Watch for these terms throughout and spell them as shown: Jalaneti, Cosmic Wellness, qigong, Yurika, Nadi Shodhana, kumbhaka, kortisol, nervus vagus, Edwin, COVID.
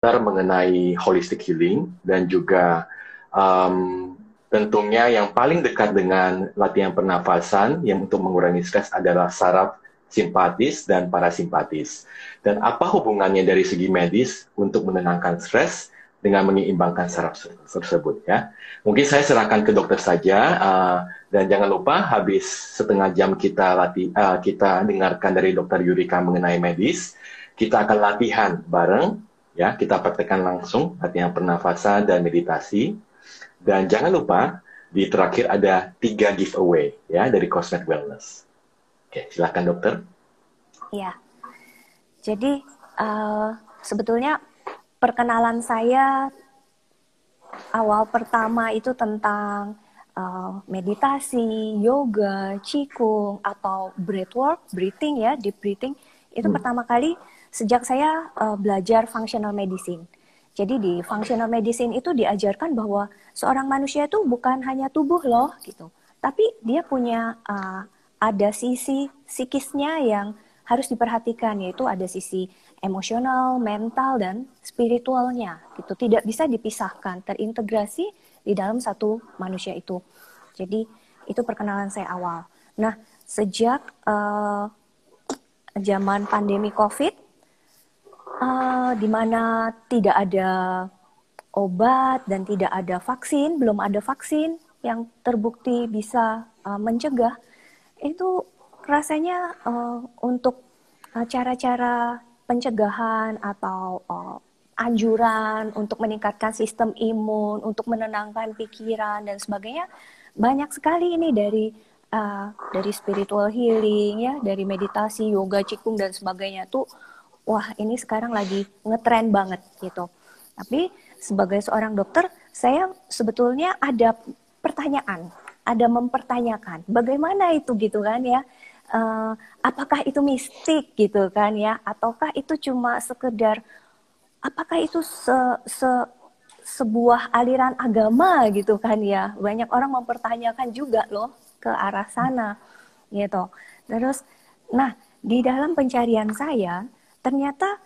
mengenai holistic healing dan juga tentunya yang paling dekat dengan latihan pernafasan yang untuk mengurangi stres adalah saraf simpatis dan parasimpatis. Dan apa hubungannya dari segi medis untuk menenangkan stres dengan menyeimbangkan saraf tersebut ya? Mungkin saya serahkan ke dokter saja dan jangan lupa habis setengah jam kita dengarkan dari dokter Yurika mengenai medis, kita akan latihan bareng. Ya, kita praktekkan langsung latihan pernafasan dan meditasi. Dan jangan lupa, di terakhir ada 3 giveaway ya, dari Cosmic Wellness. Oke, silahkan dokter. Iya, jadi sebetulnya perkenalan saya awal pertama itu tentang meditasi, yoga, qigong, atau breathwork, breathing ya, deep breathing. Itu pertama kali sejak saya belajar functional medicine. Jadi di functional medicine itu diajarkan bahwa seorang manusia itu bukan hanya tubuh loh gitu, tapi dia punya ada sisi psikisnya yang harus diperhatikan, yaitu ada sisi emosional, mental, dan spiritualnya gitu. Tidak bisa dipisahkan, terintegrasi di dalam satu manusia itu. Jadi itu perkenalan saya awal. Nah, sejak zaman pandemi COVID, di mana tidak ada obat dan tidak ada vaksin, belum ada vaksin yang terbukti bisa mencegah, itu rasanya untuk cara-cara pencegahan atau anjuran untuk meningkatkan sistem imun, untuk menenangkan pikiran dan sebagainya, banyak sekali ini dari spiritual healing ya, dari meditasi, yoga, qigong dan sebagainya tuh, wah ini sekarang lagi ngetren banget gitu. Tapi sebagai seorang dokter, saya sebetulnya ada pertanyaan, ada mempertanyakan bagaimana itu gitu kan ya, apakah itu mistik gitu kan ya, ataukah itu cuma sekedar, apakah itu sebuah aliran agama gitu kan ya, banyak orang mempertanyakan juga loh ke arah sana gitu. Terus, nah di dalam pencarian saya ternyata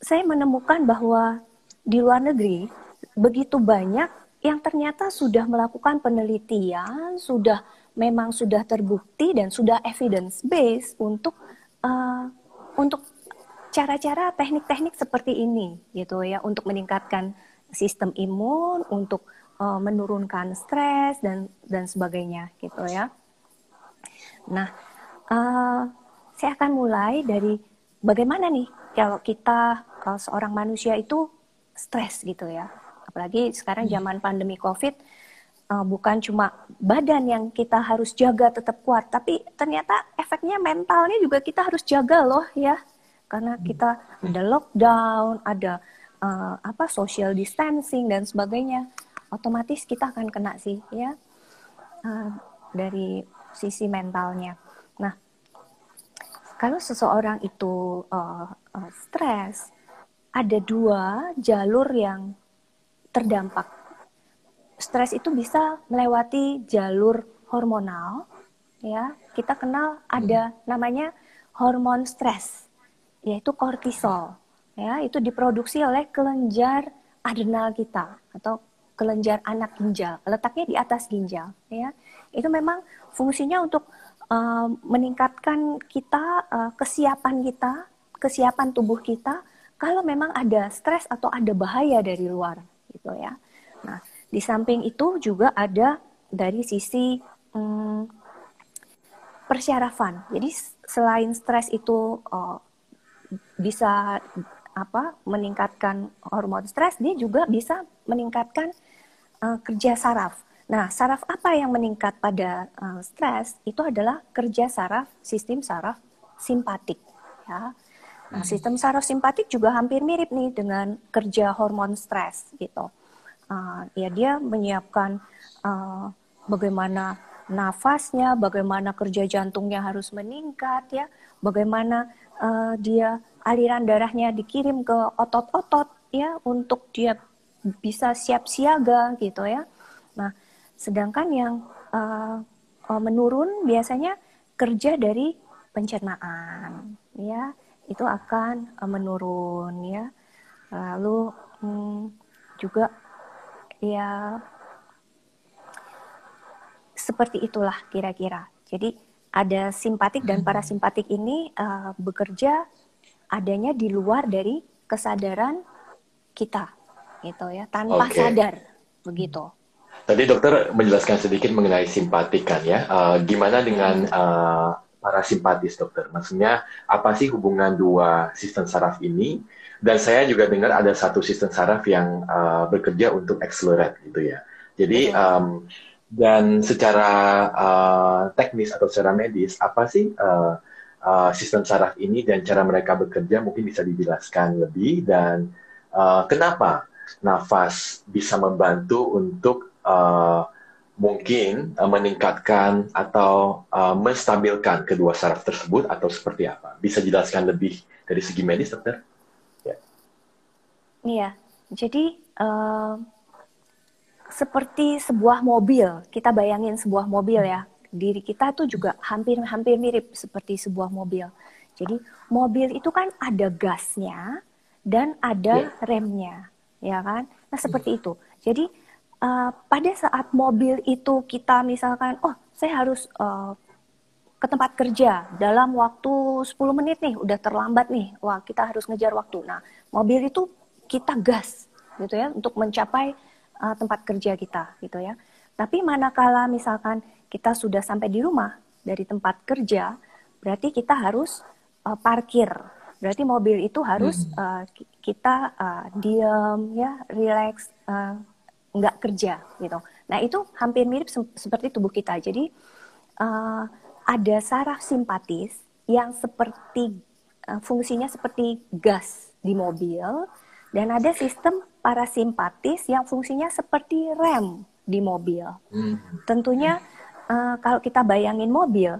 saya menemukan bahwa di luar negeri begitu banyak yang ternyata sudah melakukan penelitian, sudah memang sudah terbukti dan sudah evidence based untuk cara-cara teknik-teknik seperti ini gitu ya, untuk meningkatkan sistem imun, untuk menurunkan stres dan sebagainya gitu ya. Nah, saya akan mulai dari bagaimana nih kalau kita seorang manusia itu stres gitu ya. Apalagi sekarang zaman pandemi COVID, bukan cuma badan yang kita harus jaga tetap kuat, tapi ternyata efeknya mentalnya juga kita harus jaga loh ya. Karena kita ada lockdown, ada social distancing dan sebagainya. Otomatis kita akan kena sih ya, dari sisi mentalnya. Nah, kalau seseorang itu stres, ada 2 jalur yang terdampak. Stres itu bisa melewati jalur hormonal, ya. Kita kenal ada namanya hormon stres, yaitu kortisol. Ya, itu diproduksi oleh kelenjar adrenal kita atau kelenjar anak ginjal, letaknya di atas ginjal ya. Itu memang fungsinya untuk meningkatkan kita, kesiapan tubuh kita kalau memang ada stres atau ada bahaya dari luar gitu ya. Nah, di samping itu juga ada dari sisi persyarafan. Jadi selain stres itu bisa meningkatkan hormon stres, dia juga bisa meningkatkan kerja saraf. Nah, saraf apa yang meningkat pada stres? Itu adalah kerja saraf, sistem saraf simpatik. Ya. Nah, sistem saraf simpatik juga hampir mirip nih dengan kerja hormon stres gitu. Ya, dia menyiapkan bagaimana nafasnya, bagaimana kerja jantungnya harus meningkat ya, bagaimana dia aliran darahnya dikirim ke otot-otot ya, untuk dia bisa siap siaga gitu ya. Nah, sedangkan yang menurun biasanya kerja dari pencernaan ya, itu akan menurun ya. Lalu juga ya seperti itulah kira-kira. Jadi ada simpatik dan parasimpatik ini bekerja adanya di luar dari kesadaran kita, gitu ya, tanpa sadar, begitu. Tadi dokter menjelaskan sedikit mengenai simpatik kan ya, gimana dengan parasimpatis dokter? Maksudnya apa sih hubungan dua sistem saraf ini? Dan saya juga dengar ada satu sistem saraf yang bekerja untuk accelerate gitu ya. Jadi dan secara teknis atau secara medis apa sih sistem saraf ini dan cara mereka bekerja mungkin bisa dijelaskan lebih, dan kenapa nafas bisa membantu untuk mungkin meningkatkan atau menstabilkan kedua saraf tersebut atau seperti apa? Bisa jelaskan lebih dari segi medis, dokter? Iya, jadi seperti sebuah mobil, kita bayangin sebuah mobil ya, diri kita tuh juga hampir mirip seperti sebuah mobil. Jadi mobil itu kan ada gasnya dan ada remnya, ya kan? Nah seperti itu. Jadi pada saat mobil itu kita misalkan, oh saya harus ke tempat kerja dalam waktu 10 menit nih, udah terlambat nih, wah kita harus ngejar waktu. Nah mobil itu kita gas gitu ya untuk mencapai tempat kerja kita gitu ya. Tapi manakala misalkan kita sudah sampai di rumah dari tempat kerja, berarti kita harus parkir. Berarti mobil itu harus kita diam ya, relax, nggak kerja gitu. Nah itu hampir mirip seperti tubuh kita. Jadi ada saraf simpatis yang seperti fungsinya seperti gas di mobil. Dan ada sistem parasimpatis yang fungsinya seperti rem di mobil. Tentunya kalau kita bayangin mobil,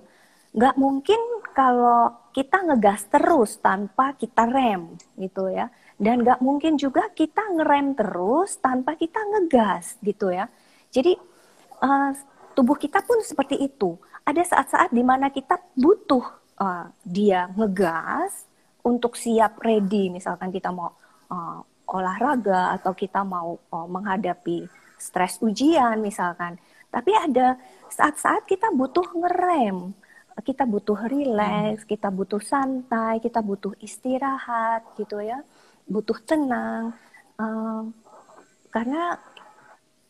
nggak mungkin kalau kita ngegas terus tanpa kita rem, gitu ya. Dan nggak mungkin juga kita ngerem terus tanpa kita ngegas, gitu ya. Jadi tubuh kita pun seperti itu. Ada saat-saat di mana kita butuh dia ngegas untuk siap ready, misalkan kita mau olahraga atau kita mau menghadapi stres ujian misalkan. Tapi ada saat-saat kita butuh ngerem, kita butuh rileks, kita butuh santai, kita butuh istirahat gitu ya, butuh tenang, karena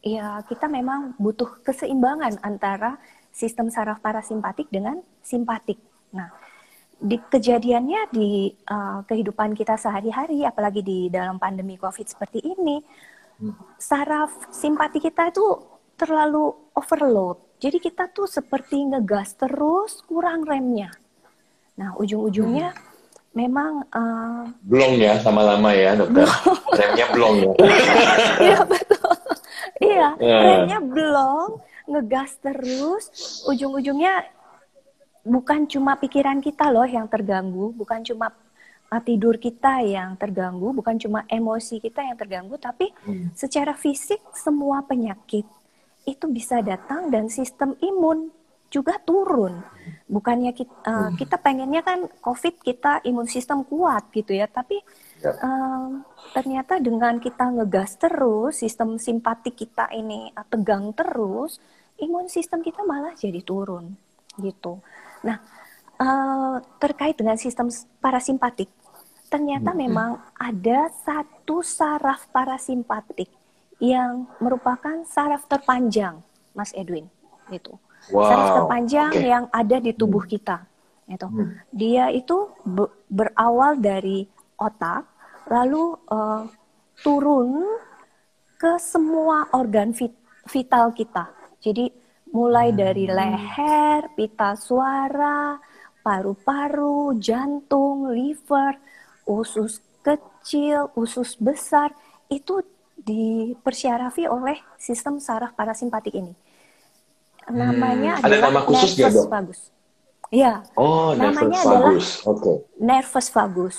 ya kita memang butuh keseimbangan antara sistem saraf parasimpatik dengan simpatik. Nah di kejadiannya di kehidupan kita sehari-hari, apalagi di dalam pandemi COVID seperti ini, saraf simpatik kita itu terlalu overload. Jadi kita tuh seperti ngegas terus, kurang remnya. Nah, ujung-ujungnya memang belum ya, lama-lama ya, dokter. Remnya belum ya. Iya, betul. Iya, remnya belum, ngegas terus, ujung-ujungnya bukan cuma pikiran kita loh yang terganggu, bukan cuma tidur kita yang terganggu, bukan cuma emosi kita yang terganggu, tapi secara fisik semua penyakit itu bisa datang dan sistem imun juga turun. Bukannya kita pengennya kan COVID kita imun sistem kuat gitu ya, tapi ternyata dengan kita ngegas terus, sistem simpatik kita ini tegang terus, imun sistem kita malah jadi turun gitu. Nah, terkait dengan sistem parasimpatik, ternyata memang ada satu saraf parasimpatik yang merupakan saraf terpanjang, Mas Edwin, gitu. Wow. Saraf terpanjang yang ada di tubuh kita, gitu. Dia itu berawal dari otak, lalu turun ke semua organ vital kita. Jadi mulai dari leher, pita suara, paru-paru, jantung, liver, usus kecil, usus besar, itu dipersyarafi oleh sistem saraf parasimpatik ini. Namanya adalah nama khusus nervus vagus. Ya, namanya adalah nervus vagus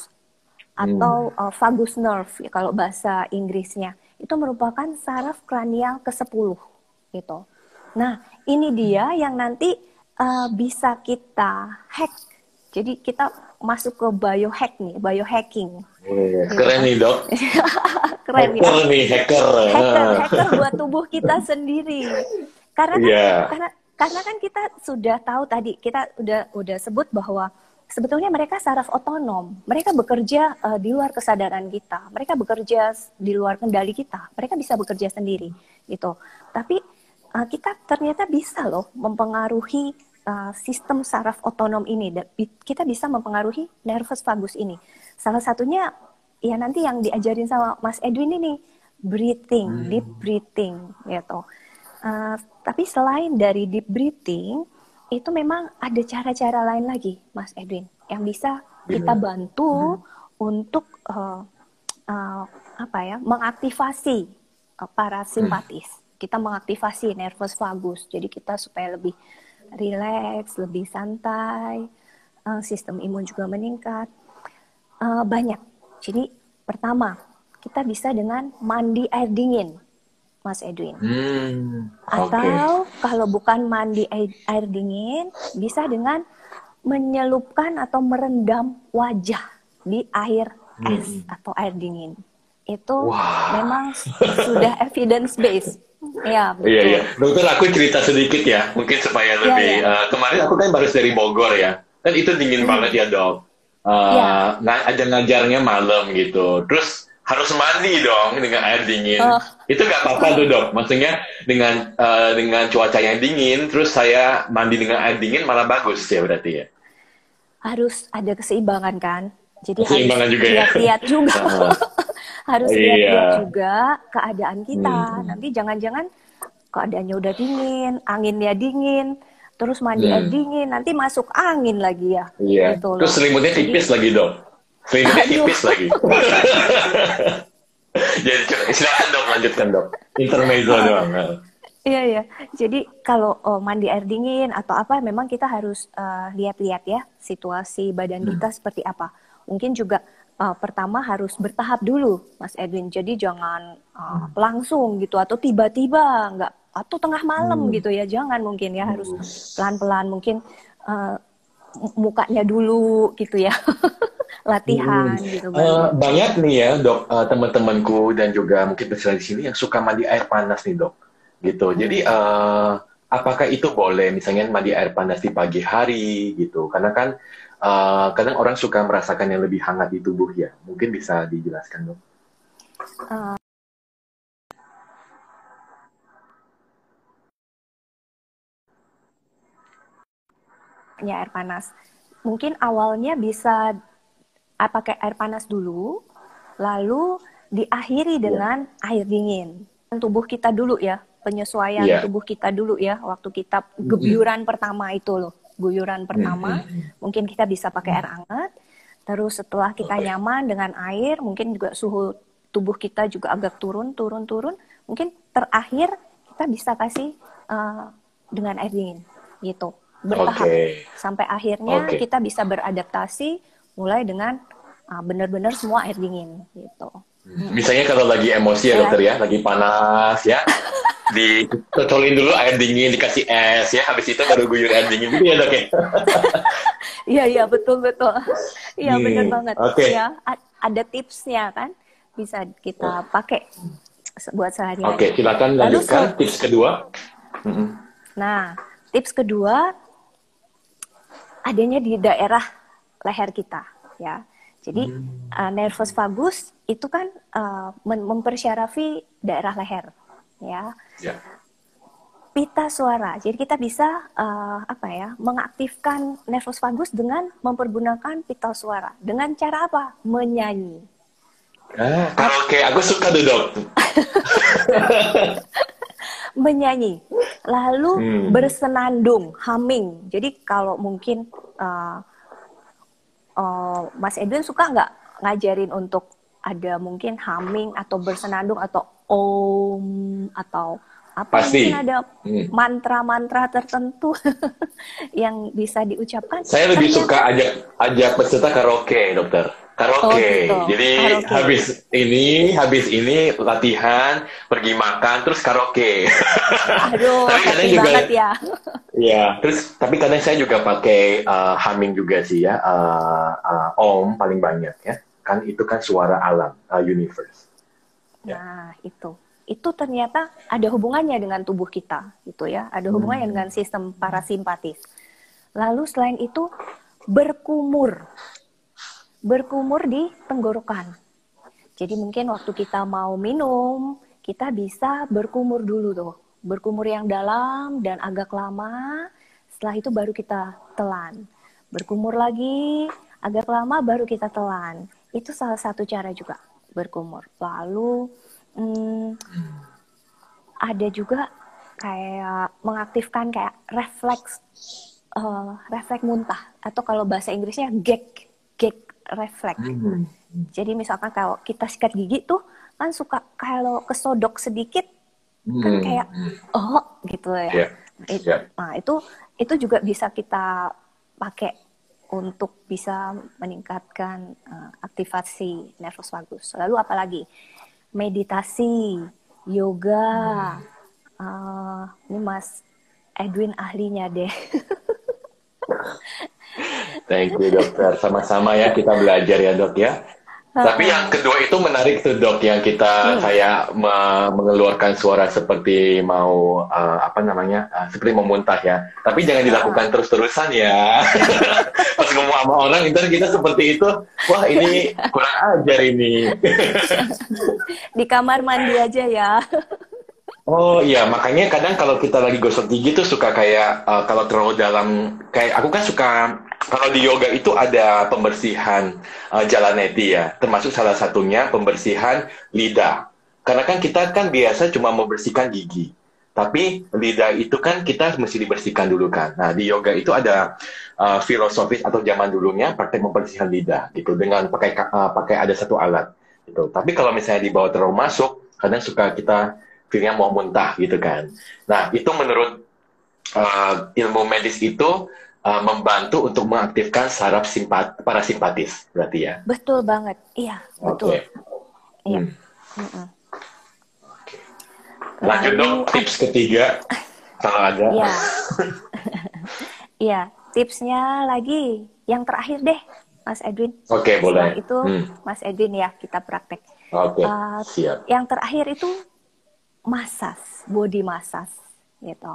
atau vagus nerve ya, kalau bahasa Inggrisnya. Itu merupakan saraf kranial ke-10 gitu. Nah, ini dia yang nanti bisa kita hack. Jadi kita masuk ke biohack nih, biohacking Keren nih dok. Keren hacker ya. Nih hacker. Hacker buat tubuh kita sendiri. Karena karena kan kita sudah tahu tadi, kita udah sebut bahwa sebetulnya mereka saraf otonom. Mereka bekerja di luar kesadaran kita. Mereka bekerja di luar kendali kita. Mereka bisa bekerja sendiri gitu. Tapi kita ternyata bisa loh mempengaruhi sistem saraf otonom ini. Kita bisa mempengaruhi nervus vagus ini. Salah satunya ya nanti yang diajarin sama Mas Edwin ini, breathing, deep breathing gitu. Tapi selain dari deep breathing, itu memang ada cara-cara lain lagi, Mas Edwin, yang bisa kita bantu untuk mengaktifasi parasimpatis. Kita mengaktifasi nervus vagus, jadi kita supaya lebih rileks, lebih santai, sistem imun juga meningkat, banyak. Jadi pertama, kita bisa dengan mandi air dingin, Mas Edwin. Atau kalau bukan mandi air dingin, bisa dengan menyelupkan atau merendam wajah di air es atau air dingin. Itu memang sudah evidence based. Iya, iya. Dokter, aku cerita sedikit ya, mungkin supaya lebih. Kemarin aku kan baru dari Bogor ya, kan itu dingin banget ya dok. Nah, ada ngajarnya malam gitu, terus harus mandi dong dengan air dingin. Itu nggak apa-apa tuh dok, maksudnya dengan cuaca yang dingin, terus saya mandi dengan air dingin malah bagus ya berarti ya. Harus ada keseimbangan kan, jadi keseimbangan harus lihat-lihat juga. Harus lihat-lihat juga keadaan kita. Nanti jangan-jangan keadaannya udah dingin, anginnya dingin, terus mandi air dingin, nanti masuk angin lagi ya. Gitu. Terus selimutnya tipis lagi dong. Filmnya tipis lagi. Jadi silakan dok, lanjutkan dok. Intermezzo doang. Iya. Jadi kalau mandi air dingin atau apa, memang kita harus lihat-lihat ya situasi badan kita seperti apa. Mungkin juga pertama harus bertahap dulu, Mas Edwin. Jadi jangan langsung gitu atau tiba-tiba nggak, atau tengah malam gitu ya. Jangan, mungkin ya harus pelan-pelan, mungkin mukanya dulu gitu ya. Latihan gitu. Banyak nih ya dok, teman-temanku dan juga mungkin peserta di sini yang suka mandi air panas nih dok, gitu. Jadi apakah itu boleh misalnya mandi air panas di pagi hari gitu? Karena kan kadang orang suka merasakan yang lebih hangat di tubuh ya. Mungkin bisa dijelaskan dok? Ya air panas. Mungkin awalnya bisa pakai air panas dulu, lalu diakhiri dengan air dingin. Tubuh kita dulu ya, penyesuaian tubuh kita dulu ya, waktu kita guyuran pertama itu loh, guyuran pertama, mungkin kita bisa pakai air hangat, terus setelah kita nyaman dengan air, mungkin juga suhu tubuh kita juga agak turun, mungkin terakhir kita bisa kasih dengan air dingin, gitu. Bertahap, sampai akhirnya kita bisa beradaptasi, mulai dengan benar-benar semua air dingin gitu. Misalnya kalau lagi emosi ya dokter ya, lagi panas ya, dicocolin dulu air dingin, dikasih es ya, habis itu baru guyur air dingin gitu ya dok ya? Iya, betul. Iya, benar banget. Ya, ada tipsnya kan, bisa kita pakai buat sehari-hari. Oke, silakan lanjutkan tips kedua. Nah, tips kedua adanya di daerah leher kita ya. Jadi nervus vagus itu kan mempersyarafi daerah leher ya. Pita suara. Jadi kita bisa mengaktifkan nervus vagus dengan mempergunakan pita suara. Dengan cara apa? Menyanyi. Karaoke, aku suka tuh dok. Menyanyi. Lalu bersenandung, humming. Jadi kalau mungkin Mas Edwin suka nggak ngajarin untuk ada mungkin humming atau bersenandung atau om atau apa? Pasti. Mungkin ada mantra-mantra tertentu yang bisa diucapkan. Saya lebih suka ajak peserta karaoke, dokter. Karaoke. Gitu. Jadi karaoke. habis ini latihan, pergi makan, terus karaoke. Aduh, tapi banget juga, ya. Iya, terus tapi kadang saya juga pakai humming juga sih ya, om paling banyak ya. kan itu kan suara alam, universe. Nah, itu ternyata ada hubungannya dengan tubuh kita, gitu ya. Ada hubungannya dengan sistem parasimpatis. Lalu selain itu berkumur di tenggorokan. Jadi mungkin waktu kita mau minum, kita bisa berkumur dulu tuh. Berkumur yang dalam dan agak lama, setelah itu baru kita telan. Berkumur lagi, agak lama baru kita telan. Itu salah satu cara juga berkumur. Lalu ada juga kayak mengaktifkan kayak refleks muntah. Atau kalau bahasa Inggrisnya gag refleks. Jadi misalkan kalau kita sikat gigi tuh, kan suka kalau kesodok sedikit kan kayak oh gitu ya. Nah itu juga bisa kita pakai untuk bisa meningkatkan aktivasi nervus vagus. Lalu apalagi meditasi, yoga. Ini Mas Edwin ahlinya deh. Thank you dokter, sama-sama ya kita belajar ya dok ya. Tapi yang kedua itu menarik tuh dok, yang kita kayak mengeluarkan suara seperti mau seperti memuntah ya. Tapi jangan dilakukan terus-terusan ya. Pas ngomong sama orang ntar kita seperti itu, wah ini kurang ajar ini. Di kamar mandi aja ya. Oh iya, makanya kadang kalau kita lagi gosok gigi tuh suka kayak kalau terlalu dalam, kayak aku kan suka. Kalau di yoga itu ada pembersihan Jalaneti ya, termasuk salah satunya pembersihan lidah. Karena kan kita kan biasa cuma membersihkan gigi, tapi lidah itu kan kita mesti dibersihkan dulu kan. Nah di yoga itu ada filosofis atau zaman dulunya praktek membersihkan lidah gitu dengan pakai ada satu alat gitu. Tapi kalau misalnya dibawa terlalu masuk, kadang suka kita feelnya mau muntah gitu kan. Nah itu menurut ilmu medis itu membantu untuk mengaktifkan saraf parasimpatis berarti ya. Betul banget, iya betul. Iya. Lanjut dong tips ketiga kalau ada. Iya. Iya, tipsnya lagi yang terakhir deh, Mas Edwin. Oke, boleh. Itu Mas Edwin ya kita praktek. Oke. Siap. Yang terakhir itu massage, body massage gitu.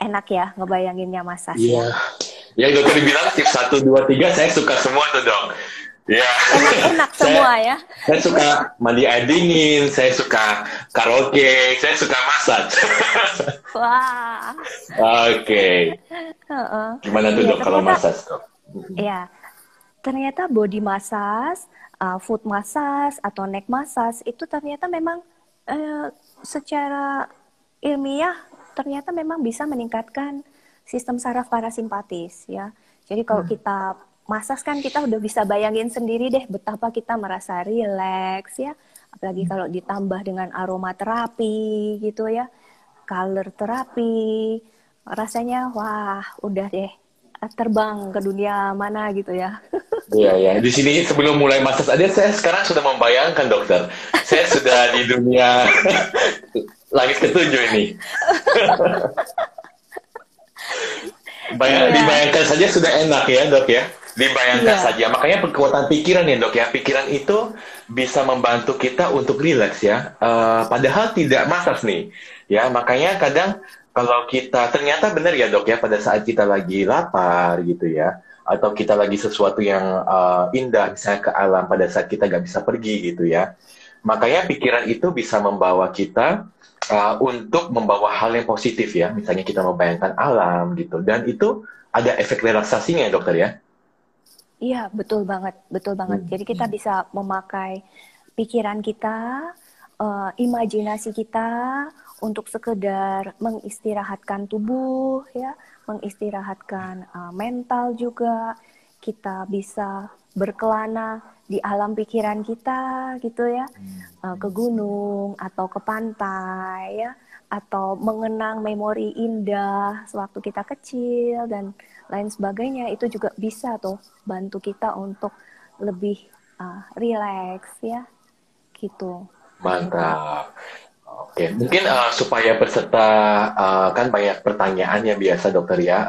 Enak ya ngebayanginnya massage. Iya. Yang dokter bilang tips 1, 2, 3 saya suka semua tuh dok. Ya. Enak semua ya. Saya suka mandi air dingin, saya suka karaoke, saya suka massage. Wah. Oke. Gimana tuh dok kalau massage dok? Iya. Ternyata body massage, foot massage atau neck massage itu ternyata memang secara ilmiah ternyata memang bisa meningkatkan sistem saraf parasimpatis ya. Jadi kalau kita massage kan kita udah bisa bayangin sendiri deh betapa kita merasa rileks ya. Apalagi kalau ditambah dengan aromaterapi gitu ya, color terapi, rasanya wah udah deh terbang ke dunia mana gitu ya. Iya ya. Di sini sebelum mulai massage aja saya sekarang sudah membayangkan dokter. Saya sudah di dunia langit ketujuh ini. Dibayangkan saja sudah enak ya dok ya. Dibayangkan saja. Makanya kekuatan pikiran ya dok ya. Pikiran itu bisa membantu kita untuk rileks ya. Padahal tidak massage nih. Ya makanya kadang kalau kita ternyata benar ya dok ya, pada saat kita lagi lapar gitu ya, atau kita lagi sesuatu yang indah misalnya ke alam pada saat kita nggak bisa pergi gitu ya. Makanya pikiran itu bisa membawa kita untuk membawa hal yang positif ya, misalnya kita membayangkan alam gitu, dan itu ada efek relaksasinya dokter ya? Iya betul banget. Jadi kita bisa memakai pikiran kita, imajinasi kita untuk sekedar mengistirahatkan tubuh ya, mengistirahatkan mental juga. Kita bisa berkelana di alam pikiran kita gitu ya, ke gunung atau ke pantai ya, atau mengenang memori indah sewaktu kita kecil dan lain sebagainya. Itu juga bisa tuh bantu kita untuk lebih relax ya gitu. Mantap. Oke, mungkin supaya peserta kan banyak pertanyaan yang biasa dokter ya,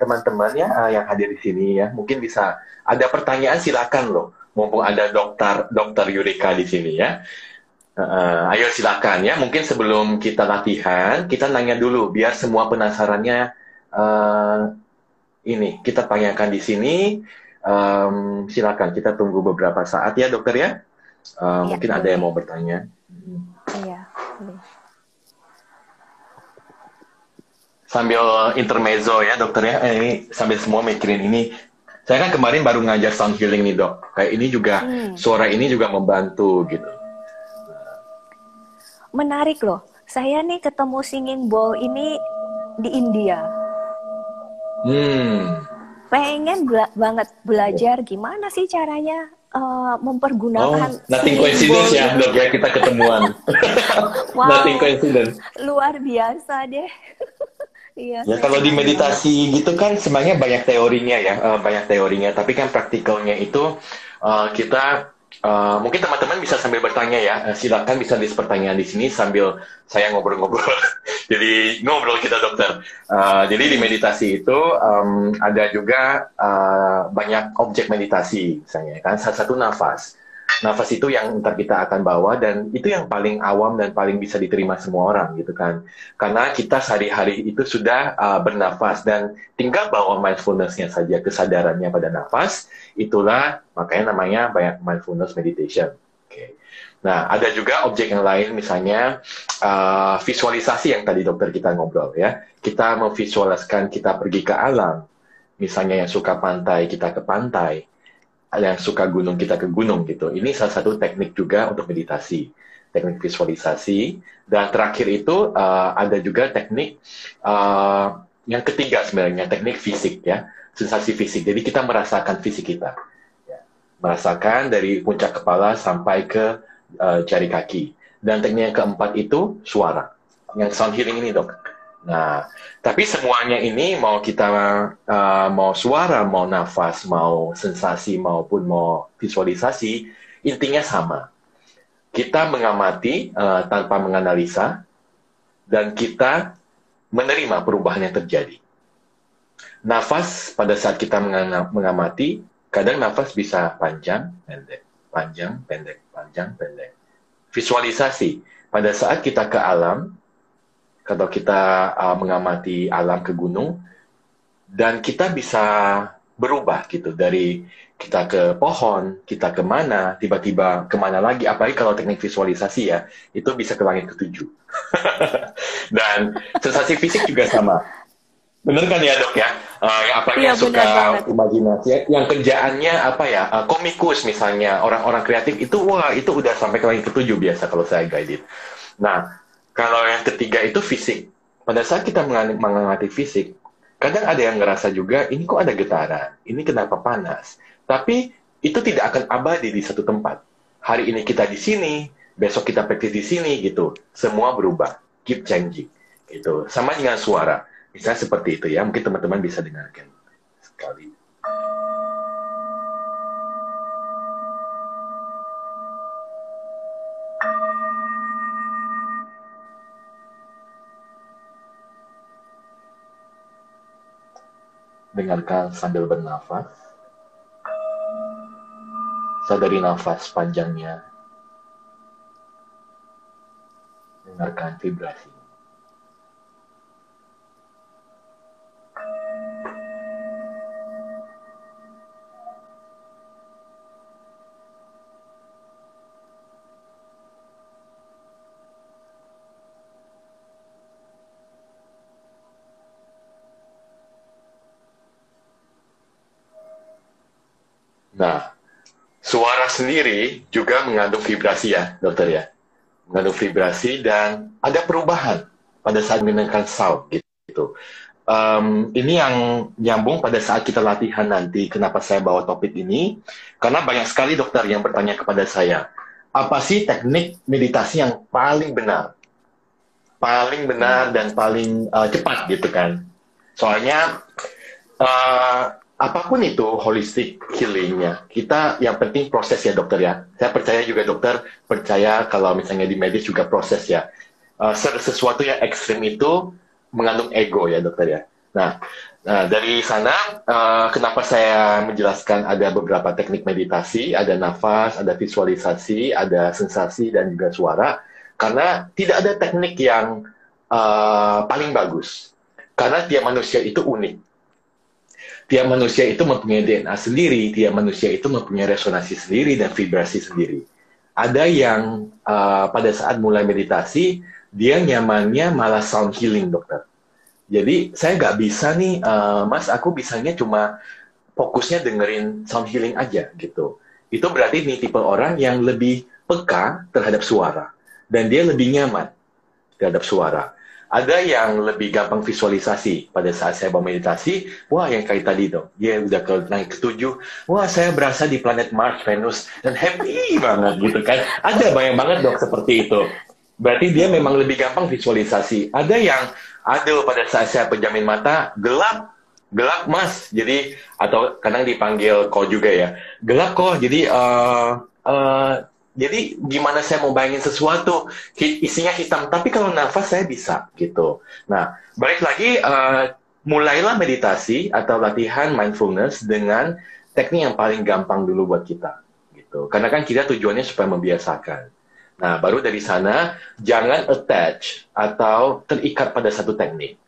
teman-temannya yang hadir di sini ya, mungkin bisa ada pertanyaan silakan loh. mumpung ada dokter Yurika di sini ya. Ayo silakan ya. Mungkin sebelum kita latihan, kita nanya dulu biar semua penasarannya ini kita tanyakan di sini. Silakan kita tunggu beberapa saat ya dokter ya. Ya mungkin ada yang mau bertanya. Iya. Sambil intermezzo ya dokter ya. Ini sambil semua mikirin ini. Saya kan kemarin baru ngajar sound healing nih dok. Kayak ini juga suara ini juga membantu gitu. Menarik loh. Saya nih ketemu singing bowl ini di India. Pengen banget belajar gimana sih caranya mempergunakan nothing coincidence ya dok ya, kita ketemuan. Wow, nothing coincidence. Luar biasa deh. Iya, ya kalau di meditasi gitu kan sebenarnya banyak teorinya ya, tapi kan praktikalnya itu kita mungkin teman-teman bisa sambil bertanya ya, silakan bisa list pertanyaan di sini sambil saya ngobrol-ngobrol. Jadi ngobrol kita dokter. Jadi di meditasi itu ada juga banyak objek meditasi misalnya kan, salah satu nafas. Nafas itu yang ntar kita akan bawa dan itu yang paling awam dan paling bisa diterima semua orang gitu kan. Karena kita sehari-hari itu sudah bernafas dan tinggal bawa mindfulness-nya saja, kesadarannya pada nafas, itulah makanya namanya banyak mindfulness meditation. Okay. Nah, ada juga objek yang lain misalnya visualisasi yang tadi dokter kita ngobrol ya. Kita memvisualisasikan kita pergi ke alam. Misalnya yang suka pantai, kita ke pantai. Yang suka gunung, kita ke gunung gitu. Ini salah satu teknik juga untuk meditasi, teknik visualisasi. Dan terakhir itu ada juga teknik yang ketiga sebenarnya, teknik fisik ya, sensasi fisik. Jadi kita merasakan fisik kita, merasakan dari puncak kepala sampai ke jari kaki. Dan teknik yang keempat itu suara, yang sound healing ini dok. Nah, tapi semuanya ini mau kita mau suara, mau nafas, mau sensasi maupun mau visualisasi, intinya sama. Kita mengamati tanpa menganalisa dan kita menerima perubahan yang terjadi. Nafas pada saat kita mengamati, kadang nafas bisa panjang, pendek, panjang, pendek, panjang, pendek. Visualisasi pada saat kita ke alam. Kalau kita mengamati alam ke gunung, dan kita bisa berubah gitu, dari kita ke pohon, kita kemana, tiba-tiba kemana lagi, apalagi kalau teknik visualisasi ya, itu bisa ke langit ketujuh. Dan sensasi fisik juga sama. Bener kan ya dok ya? Apalagi yang suka imajinasi, yang kerjaannya apa ya, komikus misalnya, orang-orang kreatif itu, wah itu udah sampai ke langit ketujuh biasa kalau saya guide. Nah, kalau yang ketiga itu fisik. Pada saat kita mengamati fisik, kadang ada yang ngerasa juga, ini kok ada getaran, ini kenapa panas. Tapi itu tidak akan abadi di satu tempat. Hari ini kita di sini, besok kita praktis di sini, gitu. Semua berubah, keep changing. Gitu. Sama dengan suara. Misalnya seperti itu ya, mungkin teman-teman bisa dengarkan sekali. Dengarkan sambil bernafas. Sadari nafas panjangnya. Dengarkan vibrasi. Nah, suara sendiri juga mengandung vibrasi ya, dokter ya. Mengandung vibrasi dan ada perubahan pada saat mendengarkan sound gitu. Ini yang nyambung pada saat kita latihan nanti. Kenapa saya bawa topik ini? Karena banyak sekali dokter yang bertanya kepada saya, apa sih teknik meditasi yang paling benar dan paling cepat gitu kan? Soalnya apapun itu holistic healingnya, kita yang penting proses ya dokter ya. Saya percaya juga dokter, percaya kalau misalnya di medis juga proses ya. Sesuatu yang ekstrim itu mengandung ego ya dokter ya. Nah, dari sana kenapa saya menjelaskan ada beberapa teknik meditasi, ada nafas, ada visualisasi, ada sensasi, dan juga suara, karena tidak ada teknik yang paling bagus. Karena tiap manusia itu unik. Tiap manusia itu mempunyai DNA sendiri, tiap manusia itu mempunyai resonansi sendiri dan vibrasi sendiri. Ada yang pada saat mulai meditasi, dia nyamannya malah sound healing, dokter. Jadi saya nggak bisa nih, mas, aku bisanya cuma fokusnya dengerin sound healing aja gitu. Itu berarti nih tipe orang yang lebih peka terhadap suara. Dan dia lebih nyaman terhadap suara. Ada yang lebih gampang visualisasi. Pada saat saya bermeditasi, wah yang kayak tadi dong, dia udah naik ke 7, wah saya berasa di planet Mars, Venus, dan happy banget gitu kan. Ada banyak banget dok seperti itu. Berarti dia memang lebih gampang visualisasi. Ada yang, aduh pada saat saya penjamin mata, gelap, gelap mas. Jadi, atau kadang dipanggil kok juga ya, gelap kok, jadi gimana saya mau bayangin sesuatu, isinya hitam, tapi kalau nafas saya bisa, gitu. Nah, balik lagi, mulailah meditasi atau latihan mindfulness dengan teknik yang paling gampang dulu buat kita, gitu. Karena kan kita tujuannya supaya membiasakan. Nah, baru dari sana, jangan attach atau terikat pada satu teknik.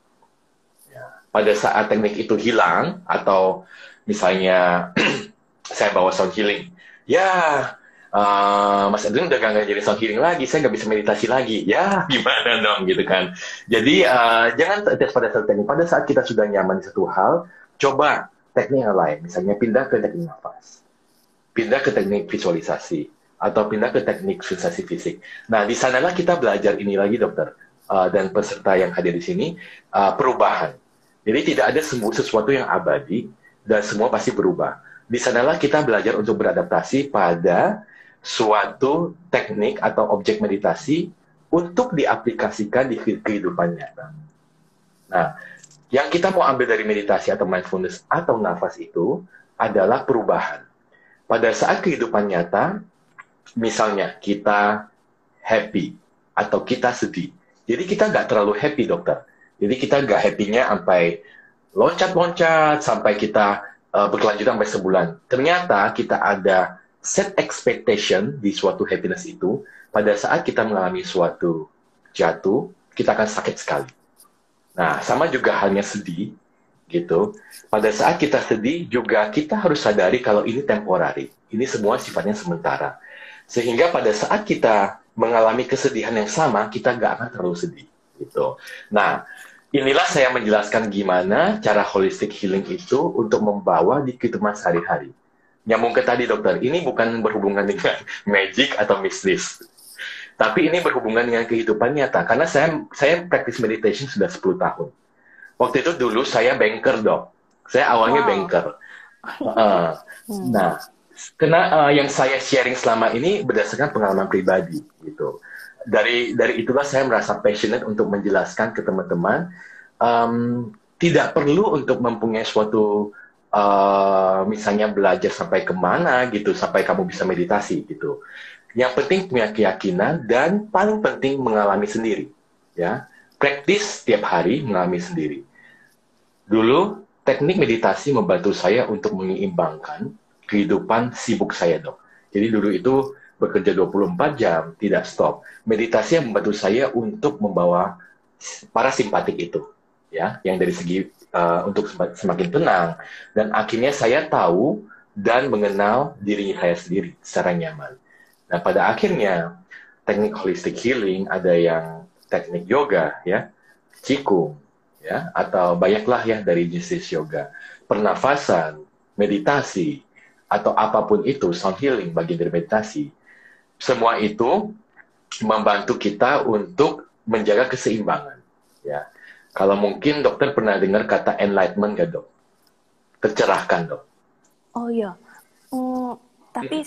Pada saat teknik itu hilang, atau misalnya, saya bawa sound healing, ya... Mas Edwin udah gak jadi sound healing lagi, saya gak bisa meditasi lagi, ya gimana dong gitu kan. Jadi jangan tertes pada satu teknik. Pada saat kita sudah nyaman di satu hal, coba teknik yang lain. Misalnya pindah ke teknik nafas, pindah ke teknik visualisasi, atau pindah ke teknik sensasi fisik. Nah di sanalah kita belajar ini lagi dokter, dan peserta yang hadir di sini, perubahan. Jadi tidak ada sesuatu yang abadi, dan semua pasti berubah. Di sanalah kita belajar untuk beradaptasi pada suatu teknik atau objek meditasi untuk diaplikasikan di kehidupan nyata. Nah, yang kita mau ambil dari meditasi atau mindfulness atau nafas itu adalah perubahan. Pada saat kehidupan nyata, misalnya kita happy atau kita sedih. Jadi kita nggak terlalu happy, dokter. Jadi kita nggak happy-nya sampai loncat-loncat, sampai kita berkelanjutan sampai sebulan. Ternyata kita ada set expectation di suatu happiness itu, pada saat kita mengalami suatu jatuh, kita akan sakit sekali. Nah, sama juga halnya sedih, gitu. Pada saat kita sedih, juga kita harus sadari kalau ini temporary. Ini semua sifatnya sementara. Sehingga pada saat kita mengalami kesedihan yang sama, kita nggak akan terlalu sedih, gitu. Nah, inilah saya menjelaskan gimana cara holistic healing itu untuk membawa di kehidupan sehari-hari. Nyambung ke tadi dokter, ini bukan berhubungan dengan magic atau mistis, tapi ini berhubungan dengan kehidupan nyata. Karena saya practice meditation sudah 10 tahun. Waktu itu dulu saya banker dok, saya awalnya banker. Nah, karena yang saya sharing selama ini berdasarkan pengalaman pribadi gitu. Dari itulah saya merasa passionate untuk menjelaskan ke teman-teman, tidak perlu untuk mempunyai suatu misalnya belajar sampai kemana gitu, sampai kamu bisa meditasi gitu. Yang penting punya keyakinan dan paling penting mengalami sendiri. Ya, praktis tiap hari mengalami sendiri. Dulu teknik meditasi membantu saya untuk menyeimbangkan kehidupan sibuk saya dok. Jadi dulu itu bekerja 24 jam tidak stop. Meditasi yang membantu saya untuk membawa parasimpatik itu, ya, yang dari segi untuk semakin tenang, dan akhirnya saya tahu dan mengenal diri saya sendiri secara nyaman. Nah, pada akhirnya teknik holistic healing, ada yang teknik yoga, ya, qigong, ya, atau banyaklah ya dari jenis yoga, pernafasan, meditasi, atau apapun itu, sound healing bagian dari meditasi. Semua itu membantu kita untuk menjaga keseimbangan, ya. Kalau mungkin dokter pernah dengar kata enlightenment gak dok? Tercerahkan dok. Oh iya, tapi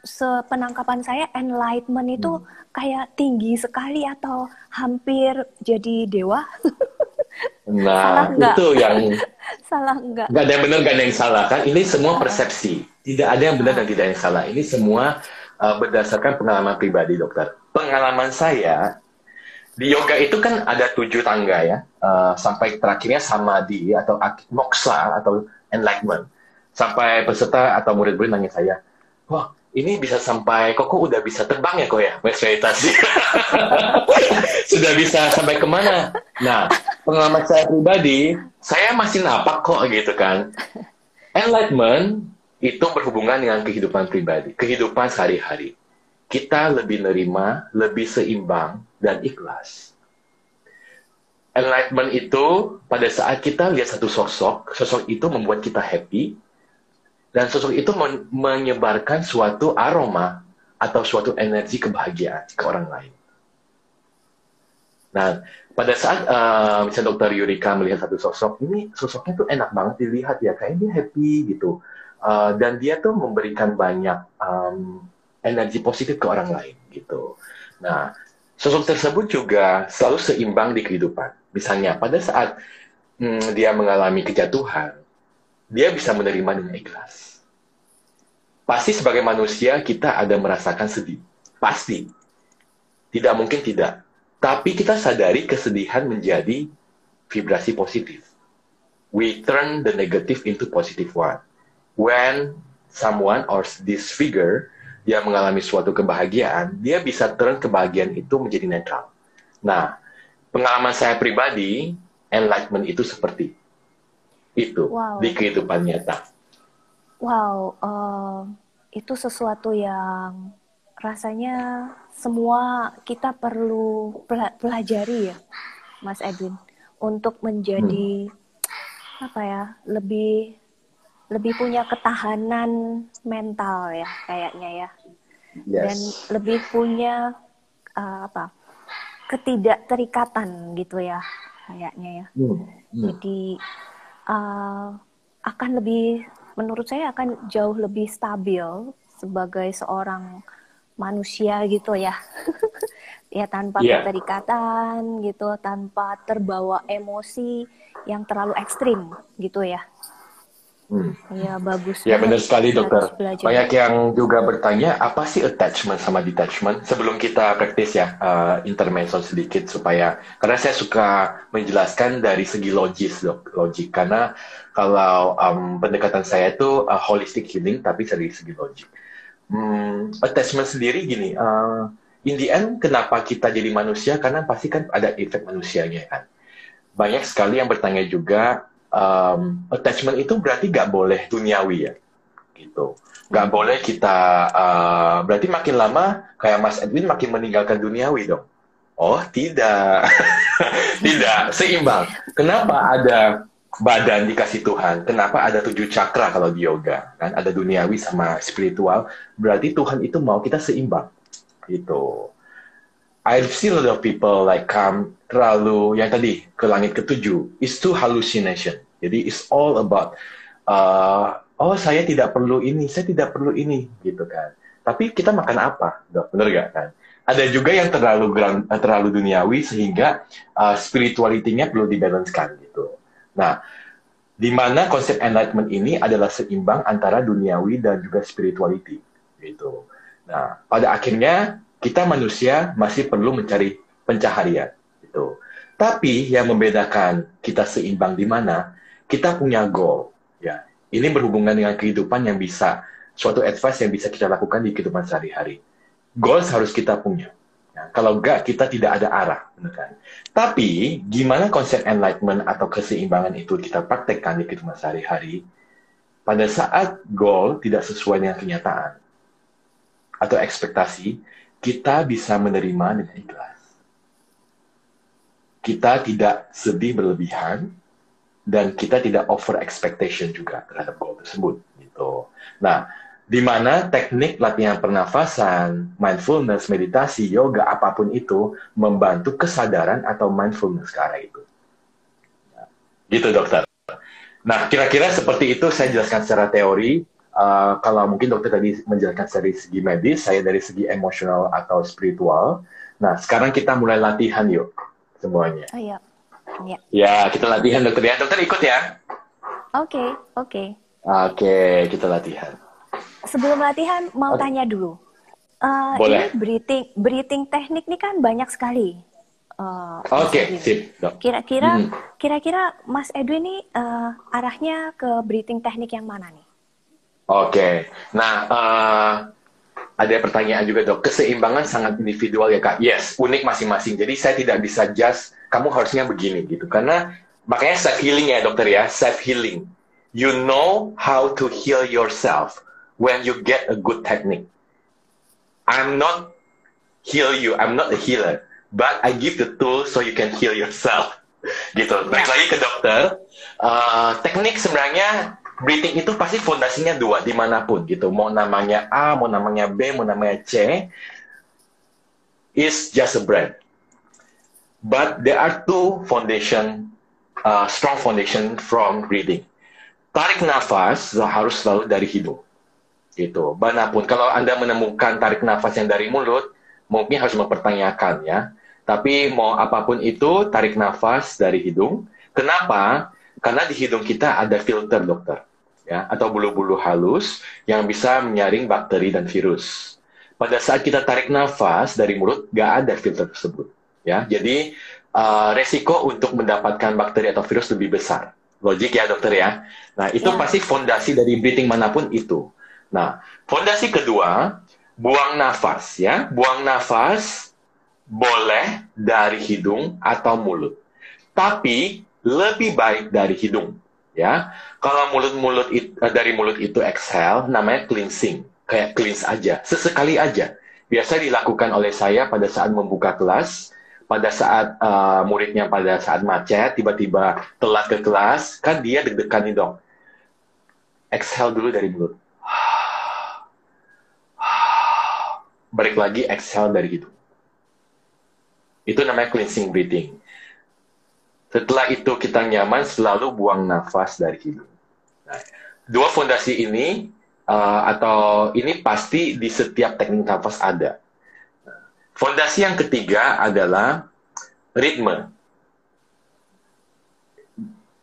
sepenangkapan saya enlightenment itu kayak tinggi sekali atau hampir jadi dewa. Nah itu yang salah enggak? Gak ada yang benar, gak ada yang salah kan? Ini semua persepsi, tidak ada yang benar dan tidak ada yang salah. Ini semua berdasarkan pengalaman pribadi dokter. Pengalaman saya. Di yoga itu kan ada 7 tangga ya, sampai terakhirnya samadhi atau moksha atau enlightenment. Sampai peserta atau murid-murid nanya saya, wah ini bisa sampai, kok udah bisa terbang ya kok ya, meditasi. Sudah bisa sampai kemana? Nah, pengalaman saya pribadi, saya masih napak kok gitu kan. Enlightenment itu berhubungan dengan kehidupan pribadi, kehidupan sehari-hari. Kita lebih nerima, lebih seimbang, dan ikhlas. Enlightenment itu pada saat kita lihat satu sosok, sosok itu membuat kita happy, dan sosok itu menyebarkan suatu aroma atau suatu energi kebahagiaan ke orang lain. Nah, pada saat misalnya Dr. Yurika melihat satu sosok, ini sosoknya tuh enak banget dilihat ya, kayak dia happy gitu. Dan dia tuh memberikan banyak energi positif ke orang lain gitu. Nah, sosok tersebut juga selalu seimbang di kehidupan. Misalnya, pada saat dia mengalami kejatuhan, dia bisa menerima dengan ikhlas. Pasti sebagai manusia, kita ada merasakan sedih. Pasti. Tidak mungkin tidak. Tapi kita sadari kesedihan menjadi vibrasi positif. We turn the negative into positive one. When someone or this figure dia mengalami suatu kebahagiaan, dia bisa turn kebahagiaan itu menjadi netral. Nah, pengalaman saya pribadi, enlightenment itu seperti itu, wow, di kehidupan nyata. Wow, itu sesuatu yang rasanya semua kita perlu pelajari ya, Mas Edwin, untuk menjadi apa ya, lebih punya ketahanan mental ya kayaknya ya, yes, dan lebih punya ketidakterikatan gitu ya kayaknya ya. Jadi akan lebih, menurut saya akan jauh lebih stabil sebagai seorang manusia gitu ya. Ya tanpa keterikatan gitu, tanpa terbawa emosi yang terlalu ekstrim gitu ya. Ya, bagus. Ya, benar sekali, dokter. Banyak yang juga bertanya, apa sih attachment sama detachment? Sebelum kita praktis ya, intermezzo sedikit supaya, karena saya suka menjelaskan dari segi logis, logik. Karena kalau pendekatan saya itu holistic healing, tapi dari segi logik. Attachment sendiri gini, in the end, kenapa kita jadi manusia? Karena pasti kan ada efek manusianya kan. Banyak sekali yang bertanya juga. Attachment itu berarti gak boleh duniawi ya, gitu. Gak boleh kita, berarti makin lama kayak Mas Edwin makin meninggalkan duniawi dong. Oh tidak, tidak seimbang. Kenapa ada badan dikasih Tuhan? Kenapa ada 7 cakra kalau di yoga? Kan ada duniawi sama spiritual. Berarti Tuhan itu mau kita seimbang, gitu. I've seen a lot of people like come terlalu, yang tadi, ke langit ke-7. It's too hallucination. Jadi, it's all about, oh, saya tidak perlu ini, saya tidak perlu ini, gitu kan. Tapi kita makan apa? Bener gak kan? Ada juga yang terlalu duniawi, sehingga spirituality-nya perlu dibalancekan, gitu. Nah, di mana konsep enlightenment ini adalah seimbang antara duniawi dan juga spirituality, gitu. Nah, pada akhirnya, kita manusia masih perlu mencari pencaharian, gitu. Tapi yang membedakan kita seimbang di mana, kita punya goal, ya. Ini berhubungan dengan kehidupan yang bisa, suatu advice yang bisa kita lakukan di kehidupan sehari-hari. Goals harus kita punya. Ya. Kalau enggak, kita tidak ada arah, kan? Tapi gimana konsep enlightenment atau keseimbangan itu kita praktekkan di kehidupan sehari-hari? Pada saat goal tidak sesuai dengan kenyataan atau ekspektasi, kita bisa menerima dengan ikhlas. Kita tidak sedih berlebihan, dan kita tidak over expectation juga terhadap goal tersebut. Gitu. Nah, di mana teknik latihan pernafasan, mindfulness, meditasi, yoga, apapun itu, membantu kesadaran atau mindfulness ke arah itu. Gitu, dokter. Nah, kira-kira seperti itu saya jelaskan secara teori. Kalau mungkin dokter tadi menjelaskan dari segi medis, saya dari segi emosional atau spiritual. Nah, sekarang kita mulai latihan yuk, semuanya. Oh, iya. Iya. Ya, kita latihan dokter ya. Dokter ikut ya. Oke, oke. Oke, kita latihan. Sebelum latihan, mau tanya dulu. Boleh. Ini breathing teknik ini kan banyak sekali. Oke, sip. Kira-kira Mas Edwin ini arahnya ke breathing teknik yang mana nih? Oke, nah ada pertanyaan juga dok, keseimbangan sangat individual ya kak? Yes, unik masing-masing. Jadi saya tidak bisa judge kamu harusnya begini gitu, karena makanya self healing ya dokter ya, self healing. You know how to heal yourself when you get a good technique. I'm not heal you, I'm not a healer. But I give the tool so you can heal yourself. Gitu. Balik lagi ke dokter. Teknik sebenarnya breathing itu pasti fondasinya dua dimanapun gitu. Mau namanya A, mau namanya B, mau namanya C, it's just a breath. But there are two foundation, strong foundation from breathing. Tarik nafas harus selalu dari hidung. Gitu. Manapun. Kalau Anda menemukan tarik nafas yang dari mulut, mungkin harus mempertanyakan ya. Tapi mau apapun itu, tarik nafas dari hidung. Kenapa? Karena di hidung kita ada filter dokter, ya, atau bulu-bulu halus yang bisa menyaring bakteri dan virus. Pada saat kita tarik nafas dari mulut, nggak ada filter tersebut, ya. Jadi resiko untuk mendapatkan bakteri atau virus lebih besar. Logik ya dokter ya. Nah itu pasti fondasi dari breathing manapun itu. Nah fondasi kedua, buang nafas ya, buang nafas boleh dari hidung atau mulut, tapi lebih baik dari hidung ya. Kalau dari mulut itu exhale, namanya cleansing, kayak cleanse aja, sesekali aja. Biasa dilakukan oleh saya pada saat membuka kelas, pada saat muridnya pada saat macet, tiba-tiba telat ke kelas, kan dia deg-degan nih dong. Exhale dulu dari mulut. Balik lagi, exhale dari hidung. Itu namanya cleansing breathing. Setelah itu kita nyaman, selalu buang nafas dari hidung. Nah, dua fondasi ini, ini pasti di setiap teknik nafas ada. Fondasi yang ketiga adalah ritme.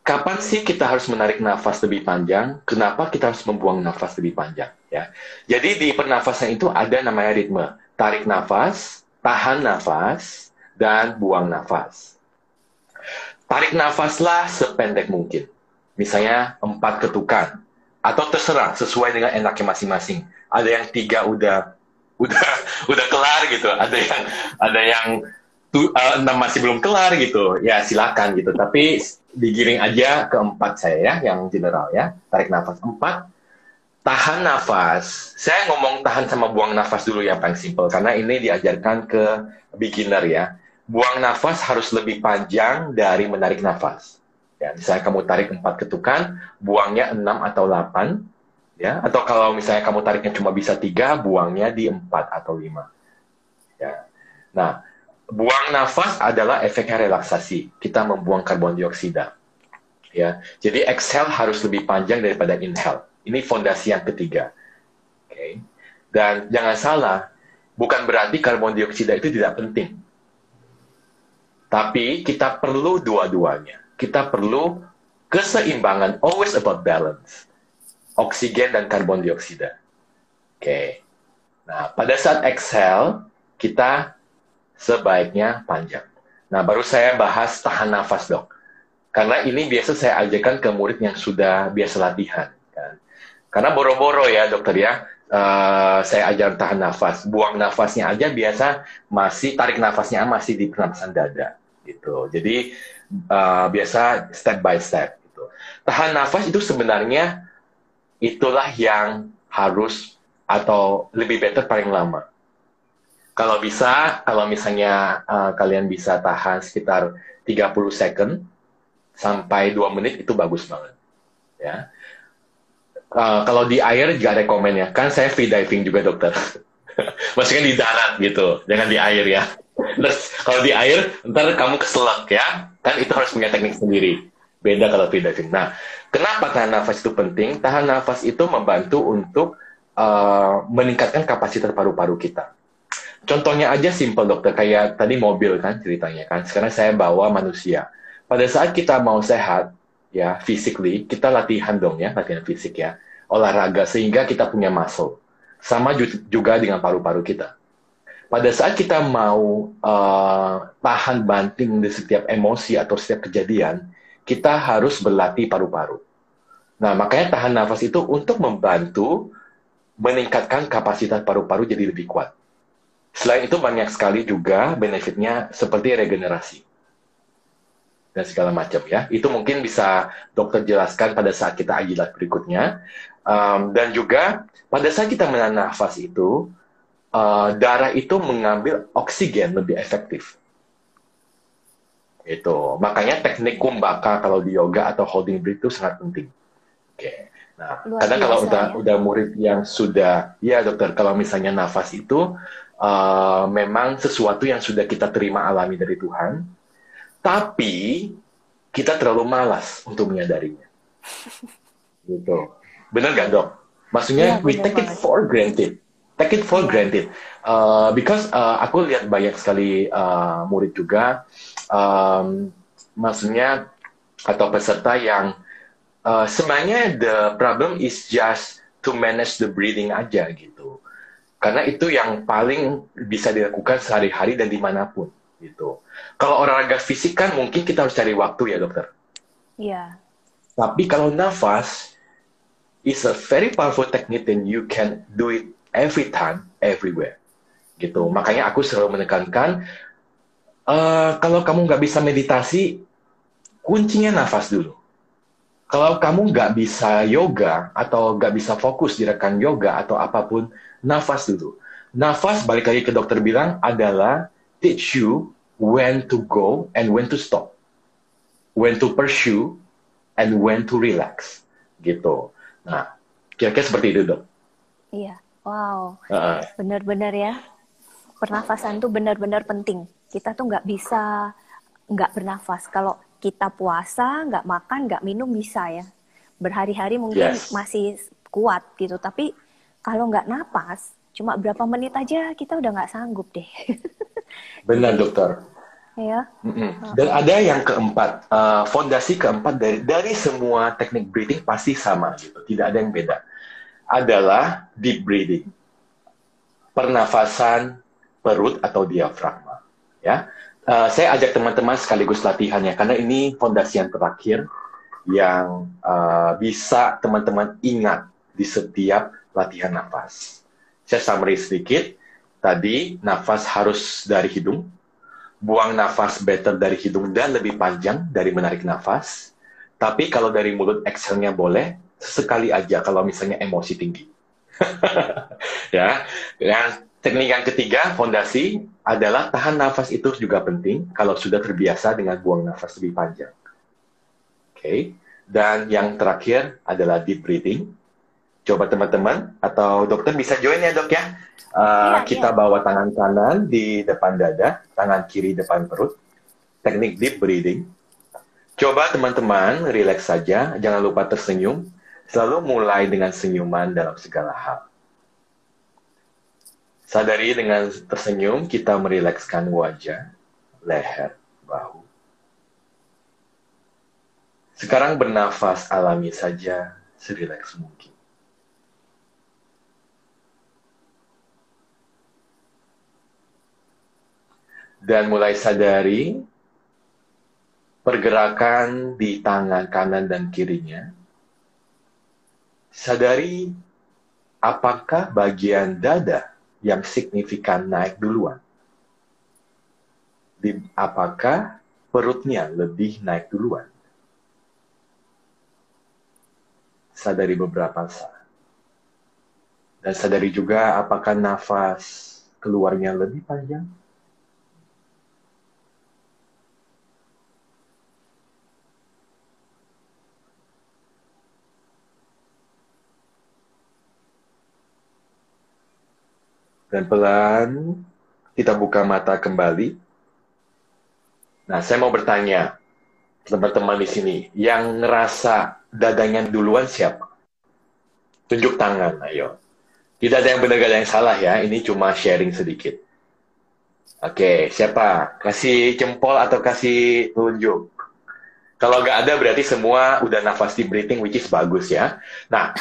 Kapan sih kita harus menarik nafas lebih panjang? Kenapa kita harus membuang nafas lebih panjang? Ya. Jadi di pernafasan itu ada namanya ritme. Tarik nafas, tahan nafas, dan buang nafas. Tarik nafaslah sependek mungkin. Misalnya 4 ketukan. Atau terserah, sesuai dengan enaknya masing-masing. Ada yang 3 udah kelar gitu. Ada yang 6 masih belum kelar gitu. Ya silakan gitu. Tapi digiring aja ke 4 saya ya, yang general ya. Tarik nafas 4. Tahan nafas, saya ngomong tahan sama buang nafas dulu yang paling simple, karena ini diajarkan ke beginner ya. Buang nafas harus lebih panjang dari menarik nafas. Ya, misalnya kamu tarik 4 ketukan, buangnya 6 atau 8. Ya, atau kalau misalnya kamu tariknya cuma bisa 3, buangnya di 4 atau 5. Ya. Nah, buang nafas adalah efeknya relaksasi. Kita membuang karbon dioksida. Ya, jadi exhale harus lebih panjang daripada inhale. Ini fondasi yang ketiga. Okay. Dan jangan salah, bukan berarti karbon dioksida itu tidak penting. Tapi kita perlu dua-duanya. Kita perlu keseimbangan, always about balance. Oksigen dan karbon dioksida. Okay. Nah, pada saat exhale, kita sebaiknya panjang. Nah, baru saya bahas tahan nafas, dok. Karena ini biasa saya ajarkan ke murid yang sudah biasa latihan. Karena boro-boro ya dokter ya, saya ajar tahan nafas, buang nafasnya aja biasa masih, tarik nafasnya masih di pernapasan dada gitu. Jadi biasa step by step gitu. Tahan nafas itu sebenarnya itulah yang harus atau lebih better paling lama. Kalau bisa, kalau misalnya kalian bisa tahan sekitar 30 second sampai 2 menit itu bagus banget ya. Kalau di air juga rekomen ya, kan saya free diving juga dokter. Maksudnya di darat gitu, jangan di air ya. Terus kalau di air, ntar kamu keselak ya, kan itu harus punya teknik sendiri. Beda kalau free diving. Nah, kenapa tahan nafas itu penting? Tahan nafas itu membantu untuk meningkatkan kapasitas paru-paru kita. Contohnya aja simple dokter, kayak tadi mobil kan ceritanya kan. Sekarang saya bawa manusia. Pada saat kita mau sehat, ya, physically, kita latihan dong ya, latihan fisik ya, olahraga, sehingga kita punya muscle. Sama juga dengan paru-paru kita. pada saat kita mau tahan banting di setiap emosi atau setiap kejadian, kita harus berlatih paru-paru. Nah, makanya tahan nafas itu untuk membantu meningkatkan kapasitas paru-paru jadi lebih kuat. Selain itu, banyak sekali juga benefitnya seperti regenerasi dan segala macam ya. Itu mungkin bisa dokter jelaskan pada saat kita ajilat berikutnya. Dan juga pada saat kita menahan nafas itu, darah itu mengambil oksigen lebih efektif. Itu makanya teknik kumbhaka kalau di yoga atau holding breath itu sangat penting. Oke. Nah, kadang kalau udah murid yang sudah, ya dokter, kalau misalnya nafas itu memang sesuatu yang sudah kita terima alami dari Tuhan, tapi kita terlalu malas untuk menyadarinya. Gitu. Benar nggak, dok? Maksudnya, yeah, we take it for granted. Take it for granted. Because aku lihat banyak sekali murid juga, maksudnya, atau peserta yang sebenarnya the problem is just to manage the breathing aja gitu. Karena itu yang paling bisa dilakukan sehari-hari dan dimanapun gitu. Kalau olahraga fisik kan mungkin kita harus cari waktu ya dokter. Iya. Tapi kalau nafas is a very powerful technique and you can do it every time, everywhere gitu. Makanya aku selalu menekankan kalau kamu nggak bisa meditasi, kuncinya nafas dulu. Kalau kamu nggak bisa yoga atau nggak bisa fokus di rekan yoga atau apapun, nafas dulu. Nafas, balik lagi ke dokter bilang, adalah teach you when to go and when to stop. When to pursue and when to relax. Gitu. Nah, kira-kira seperti itu, dok. Iya, wow. Benar-benar ya. Pernafasan tuh benar-benar penting. Kita tuh nggak bisa nggak bernafas. Kalau kita puasa, nggak makan, nggak minum bisa ya. Berhari-hari mungkin masih kuat gitu. Tapi kalau nggak napas, cuma berapa menit aja kita udah nggak sanggup deh. Benar dokter. Ya. Dan ada yang keempat, fondasi keempat dari semua teknik breathing pasti sama gitu. Tidak ada yang beda. Adalah deep breathing. Pernafasan perut atau diafragma. Ya. Saya ajak teman-teman sekaligus latihannya, karena ini fondasi yang terakhir yang bisa teman-teman ingat di setiap latihan nafas. Saya summary sedikit. Tadi nafas harus dari hidung. Buang nafas better dari hidung dan lebih panjang dari menarik nafas. Tapi kalau dari mulut, exhale-nya boleh sekali aja kalau misalnya emosi tinggi. Ya. Dan teknik yang ketiga, fondasi, adalah tahan nafas itu juga penting kalau sudah terbiasa dengan buang nafas lebih panjang. Oke. Dan yang terakhir adalah deep breathing. Coba teman-teman atau dokter bisa join ya dok ya. Kita bawa tangan kanan di depan dada, tangan kiri depan perut. Teknik deep breathing. Coba teman-teman relax saja, jangan lupa tersenyum. Selalu mulai dengan senyuman dalam segala hal. Sadari dengan tersenyum, kita merilekskan wajah, leher, bahu. Sekarang bernafas alami saja, serileks mungkin. Dan mulai sadari pergerakan di tangan kanan dan kirinya. Sadari apakah bagian dada yang signifikan naik duluan. Apakah perutnya lebih naik duluan? Sadari beberapa saat. Dan sadari juga apakah nafas keluarnya lebih panjang? Dan pelan, kita buka mata kembali. Nah, saya mau bertanya, teman-teman di sini, yang ngerasa dadanya duluan siapa? Tunjuk tangan, ayo. Tidak ada yang benar, ada yang salah ya, ini cuma sharing sedikit. Oke, siapa? Kasih jempol atau kasih tunjuk? Kalau nggak ada, berarti semua udah nafas deep breathing, which is bagus ya. Nah,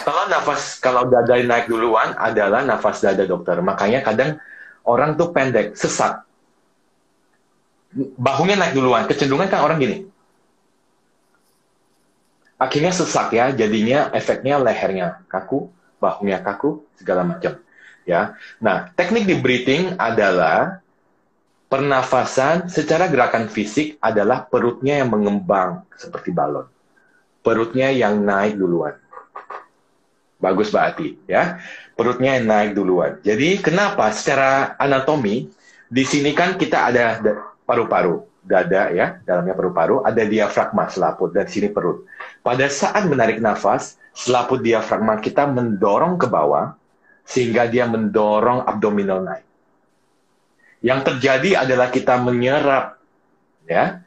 kalau dada naik duluan adalah nafas dada dokter. Makanya kadang orang tuh pendek, sesat. Bahunya naik duluan, kecenderungan kan orang gini. Akhirnya sesat ya, jadinya efeknya lehernya kaku, bahunya kaku, segala macam. Ya. Nah, teknik deep breathing adalah pernafasan secara gerakan fisik adalah perutnya yang mengembang seperti balon. Perutnya yang naik duluan. Bagus Mbak Ati, ya. Perutnya yang naik duluan. Jadi kenapa secara anatomi di sini kan kita ada paru-paru, dada ya, dalamnya paru-paru, ada diafragma selaput dan sini perut. Pada saat menarik nafas, selaput diafragma kita mendorong ke bawah sehingga dia mendorong abdominal naik. Yang terjadi adalah kita menyerap ya,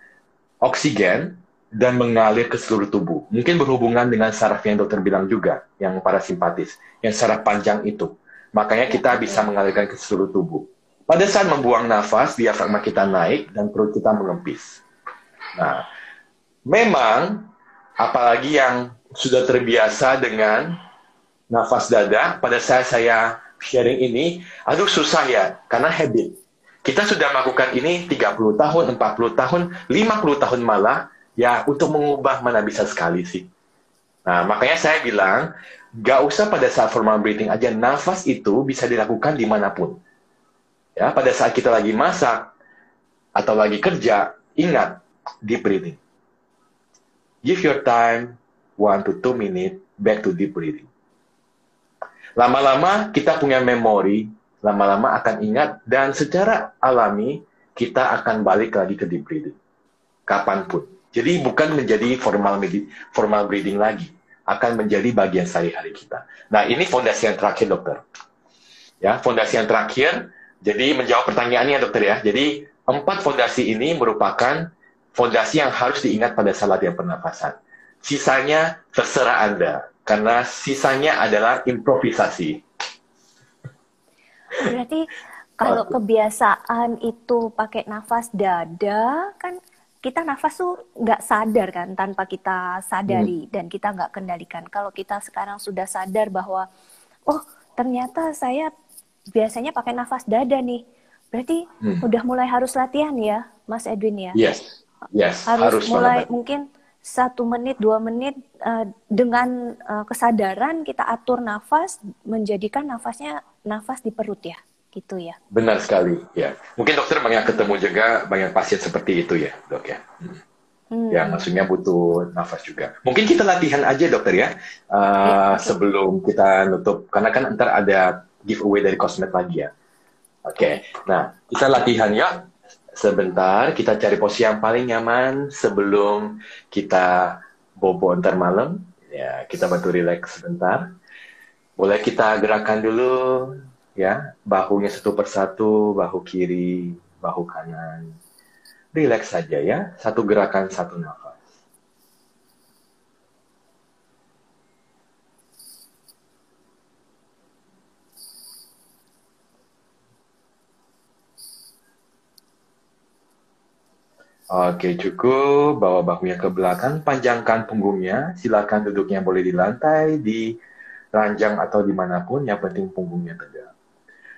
oksigen dan mengalir ke seluruh tubuh. Mungkin berhubungan dengan saraf yang dokter bilang juga, yang parasimpatis, yang saraf panjang itu. Makanya kita bisa mengalirkan ke seluruh tubuh. Pada saat membuang nafas, diafragma kita naik dan perut kita mengempis. Nah, memang apalagi yang sudah terbiasa dengan nafas dada, pada saat saya sharing ini, aduh susah ya, karena habit. Kita sudah melakukan ini 30 tahun, 40 tahun, 50 tahun malah, ya untuk mengubah mana bisa sekali sih. Nah, makanya saya bilang, gak usah pada saat formal breathing aja, nafas itu bisa dilakukan dimanapun. Ya, pada saat kita lagi masak, atau lagi kerja, ingat, deep breathing. Give your time, 1 to 2 minutes, back to deep breathing. Lama-lama kita punya memori, lama-lama akan ingat, dan secara alami kita akan balik lagi ke deep breathing. Kapanpun. Jadi bukan menjadi formal breathing lagi. Akan menjadi bagian sehari-hari kita. Nah ini fondasi yang terakhir dokter. Ya, fondasi yang terakhir, jadi menjawab pertanyaannya dokter ya. Jadi 4 fondasi ini merupakan fondasi yang harus diingat pada saat latihan pernafasan. Sisanya terserah Anda. Karena sisanya adalah improvisasi. Berarti kalau kebiasaan itu pakai nafas dada, kan kita nafas tuh nggak sadar kan, tanpa kita sadari dan kita nggak kendalikan. Kalau kita sekarang sudah sadar bahwa, oh ternyata saya biasanya pakai nafas dada nih, berarti udah mulai harus latihan ya, Mas Edwin ya? Yes, yes. Harus mulai banget. Mungkin 1 menit, 2 menit dengan kesadaran kita atur nafas, menjadikan nafasnya nafas di perut ya, gitu ya. Benar sekali, ya. Mungkin dokter banyak ketemu juga banyak pasien seperti itu ya, dok ya. Ya, maksudnya butuh nafas juga. Mungkin kita latihan aja dokter ya, sebelum kita nutup, karena kan ntar ada giveaway dari Cosmic lagi ya. Oke, nah kita latihan ya. Sebentar, kita cari posisi yang paling nyaman sebelum kita bobo ntar malam. Ya, kita bantu relax sebentar. Boleh kita gerakan dulu, ya. Bahunya 1 persatu, bahu kiri, bahu kanan. Relax saja ya, 1 gerakan, 1 nafas. Oke, cukup. Bawa bahunya ke belakang, panjangkan punggungnya. Silakan duduknya boleh di lantai, di ranjang atau dimanapun, yang penting punggungnya tegak.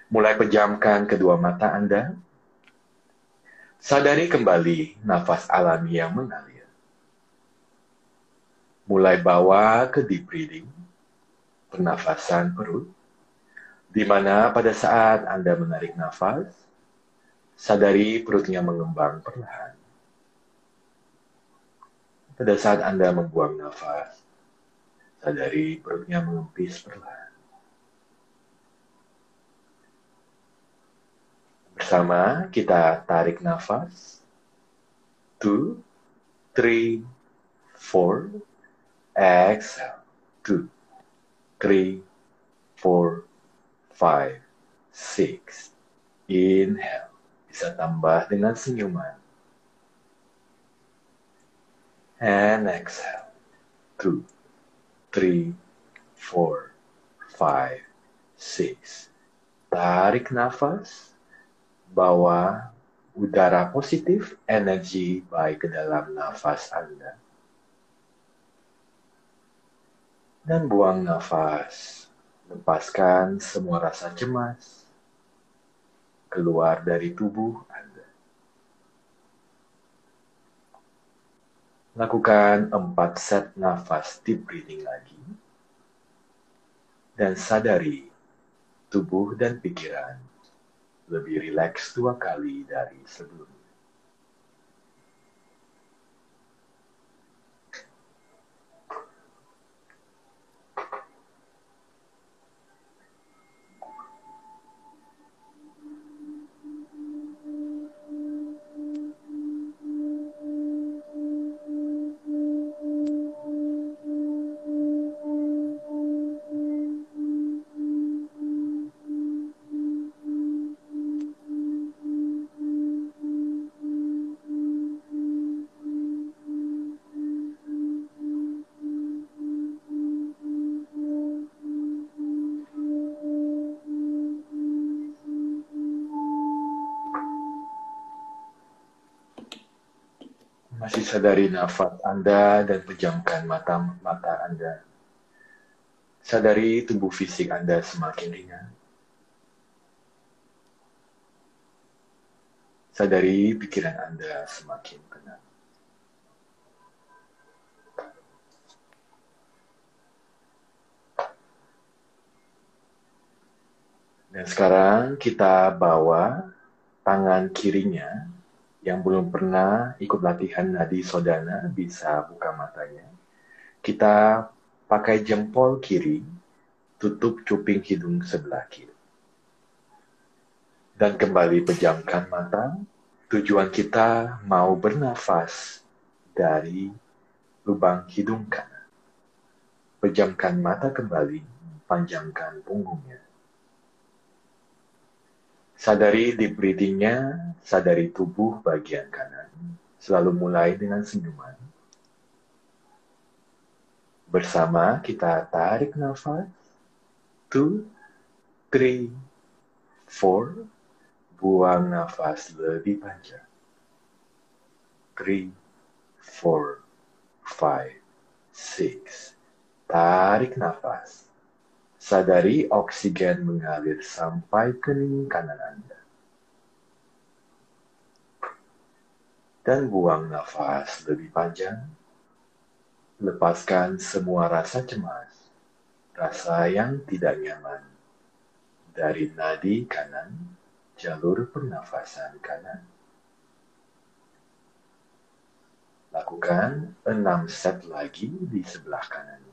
Mulai pejamkan kedua mata Anda. Sadari kembali nafas alami yang mengalir. Mulai bawa ke deep breathing, pernafasan perut, di mana pada saat Anda menarik nafas, sadari perutnya mengembang perlahan. Pada saat Anda membuang nafas, sadari perutnya mengempis perlahan. Bersama kita tarik nafas. 2, 3, 4. Exhale. 2, 3, 4, 5, 6. Inhale. Bisa tambah dengan senyuman. And exhale. 2, 3, 4, 5, 6. Tarik nafas, bawa udara positif, energi baik ke dalam nafas Anda. Dan buang nafas, lepaskan semua rasa cemas, keluar dari tubuh Anda. Lakukan 4 set nafas deep breathing lagi. Dan sadari tubuh dan pikiran lebih rileks 2 kali dari sebelumnya. Masih sadari nafas Anda dan pejamkan mata Anda. Sadari tubuh fisik Anda semakin ringan. Sadari pikiran Anda semakin tenang. Dan sekarang kita bawa tangan kirinya yang belum pernah ikut latihan Nadi Shodhana bisa buka matanya. Kita pakai jempol kiri, tutup cuping hidung sebelah kiri. Dan kembali pejamkan mata, tujuan kita mau bernafas dari lubang hidung kanan. Pejamkan mata kembali, panjangkan punggungnya. Sadari deep breathing-nya, sadari tubuh bagian kanan. Selalu mulai dengan senyuman. Bersama kita tarik nafas. 2, 3, 4. Buang nafas lebih panjang. 3, 4, 5, 6. Tarik nafas. Sadari oksigen mengalir sampai ke kening kanan Anda. Dan buang nafas lebih panjang. Lepaskan semua rasa cemas, rasa yang tidak nyaman. Dari nadi kanan, jalur pernafasan kanan. Lakukan 6 set lagi di sebelah kanannya.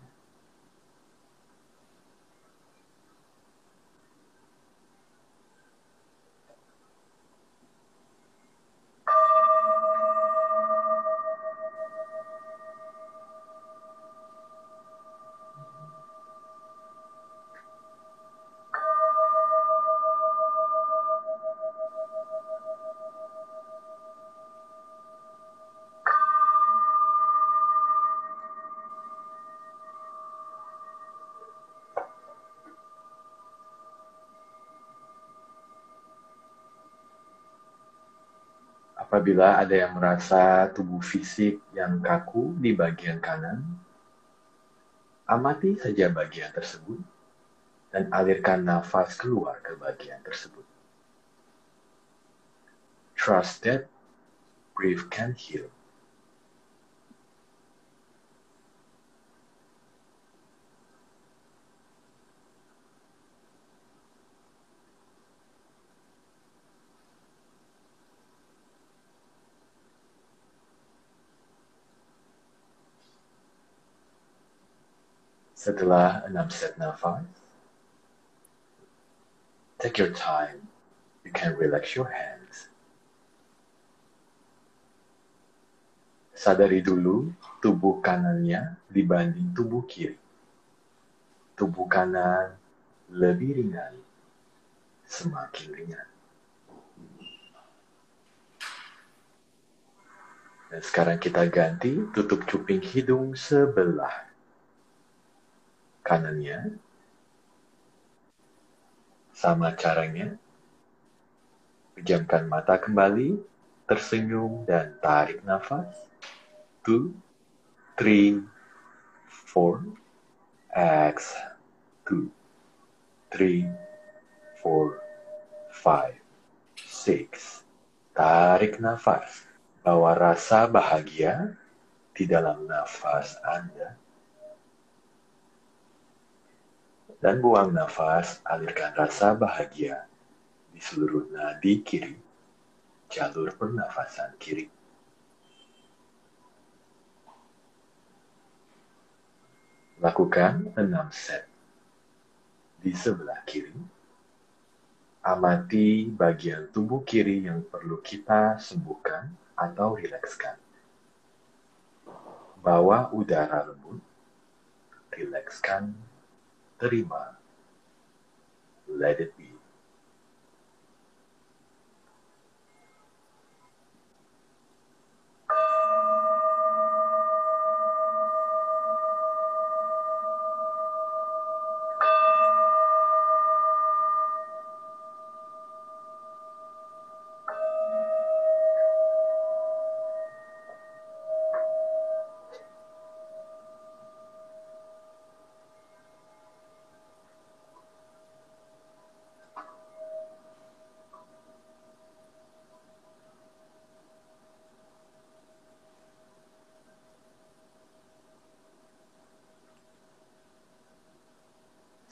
Apabila ada yang merasa tubuh fisik yang kaku di bagian kanan, amati saja bagian tersebut dan alirkan nafas keluar ke bagian tersebut. Trust that grief can heal. Setelah 6 set nafas, take your time. You can relax your hands. Sadari dulu tubuh kanannya dibanding tubuh kiri. Tubuh kanan lebih ringan, semakin ringan. Dan sekarang kita ganti tutup cuping hidung sebelah kanannya. Sama caranya. Pejamkan mata kembali, tersenyum dan tarik nafas. 2, 3, 4. Exhale. 2, 3, 4, 5, 6. Tarik nafas. Bawa rasa bahagia di dalam nafas Anda. Dan buang nafas, alirkan rasa bahagia di seluruh nadi kiri, jalur pernafasan kiri. Lakukan 6 set di sebelah kiri. Amati bagian tubuh kiri yang perlu kita sembuhkan atau rilekskan. Bawa udara lembut, rilekskan, terima, let it be.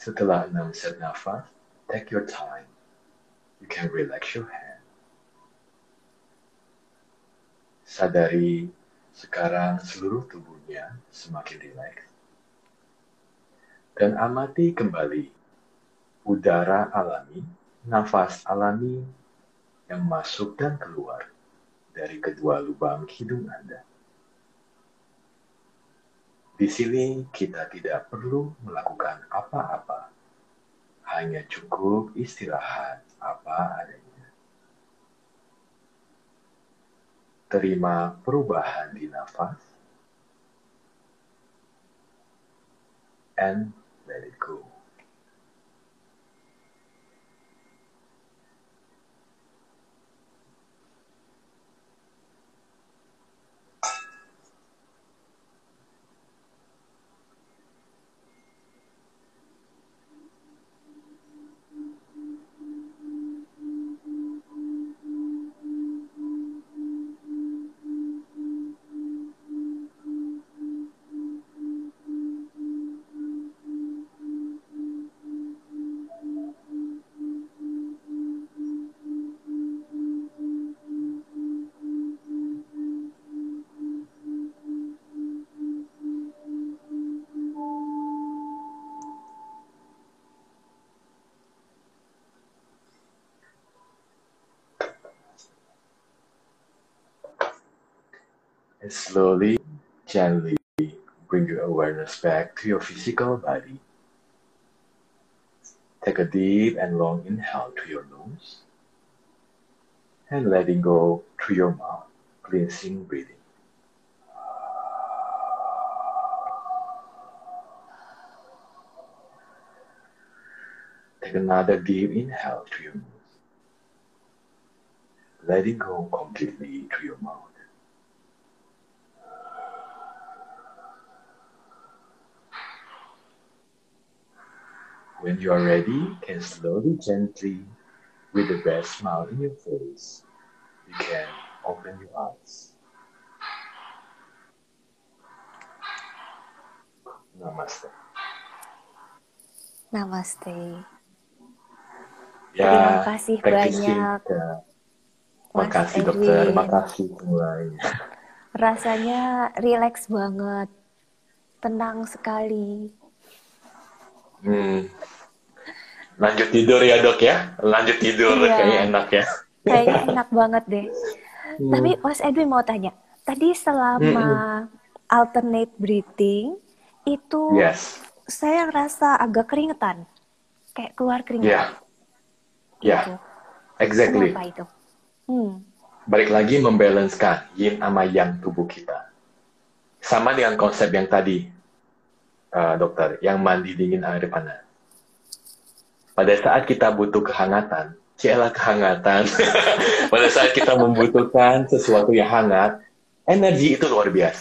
Setelah 6 set nafas, take your time. You can relax your hand. Sadari sekarang seluruh tubuhnya semakin rileks. Dan amati kembali udara alami, nafas alami yang masuk dan keluar dari kedua lubang hidung Anda. Di sini kita tidak perlu melakukan apa-apa, hanya cukup istirahat apa adanya. Terima perubahan di nafas, and let it go. Slowly, gently, bring your awareness back to your physical body. Take a deep and long inhale to your nose, and letting go through your mouth, cleansing breathing. Take another deep inhale to your nose, letting go completely through your mouth. When you are ready, can slowly, gently, with the best smile in your face, you can open your eyes. Namaste. Namaste. Ya, terima kasih banyak. Makasih dokter, makasih mulai. Rasanya rileks banget, tenang sekali. Lanjut tidur ya dok ya, lanjut tidur iya. Kayaknya enak ya. Kayaknya enak banget deh. Tapi Mas Edwin mau tanya, tadi selama alternate breathing itu saya rasa agak keringetan, kayak keluar keringetan. Ya, exactly. Kenapa itu? Balik lagi membalancekan yin sama yang tubuh kita. Sama dengan konsep yang tadi. Dokter, yang mandi dingin air panas. Pada saat kita butuh kehangatan, cielah kehangatan. Pada saat kita membutuhkan sesuatu yang hangat, energi itu luar biasa.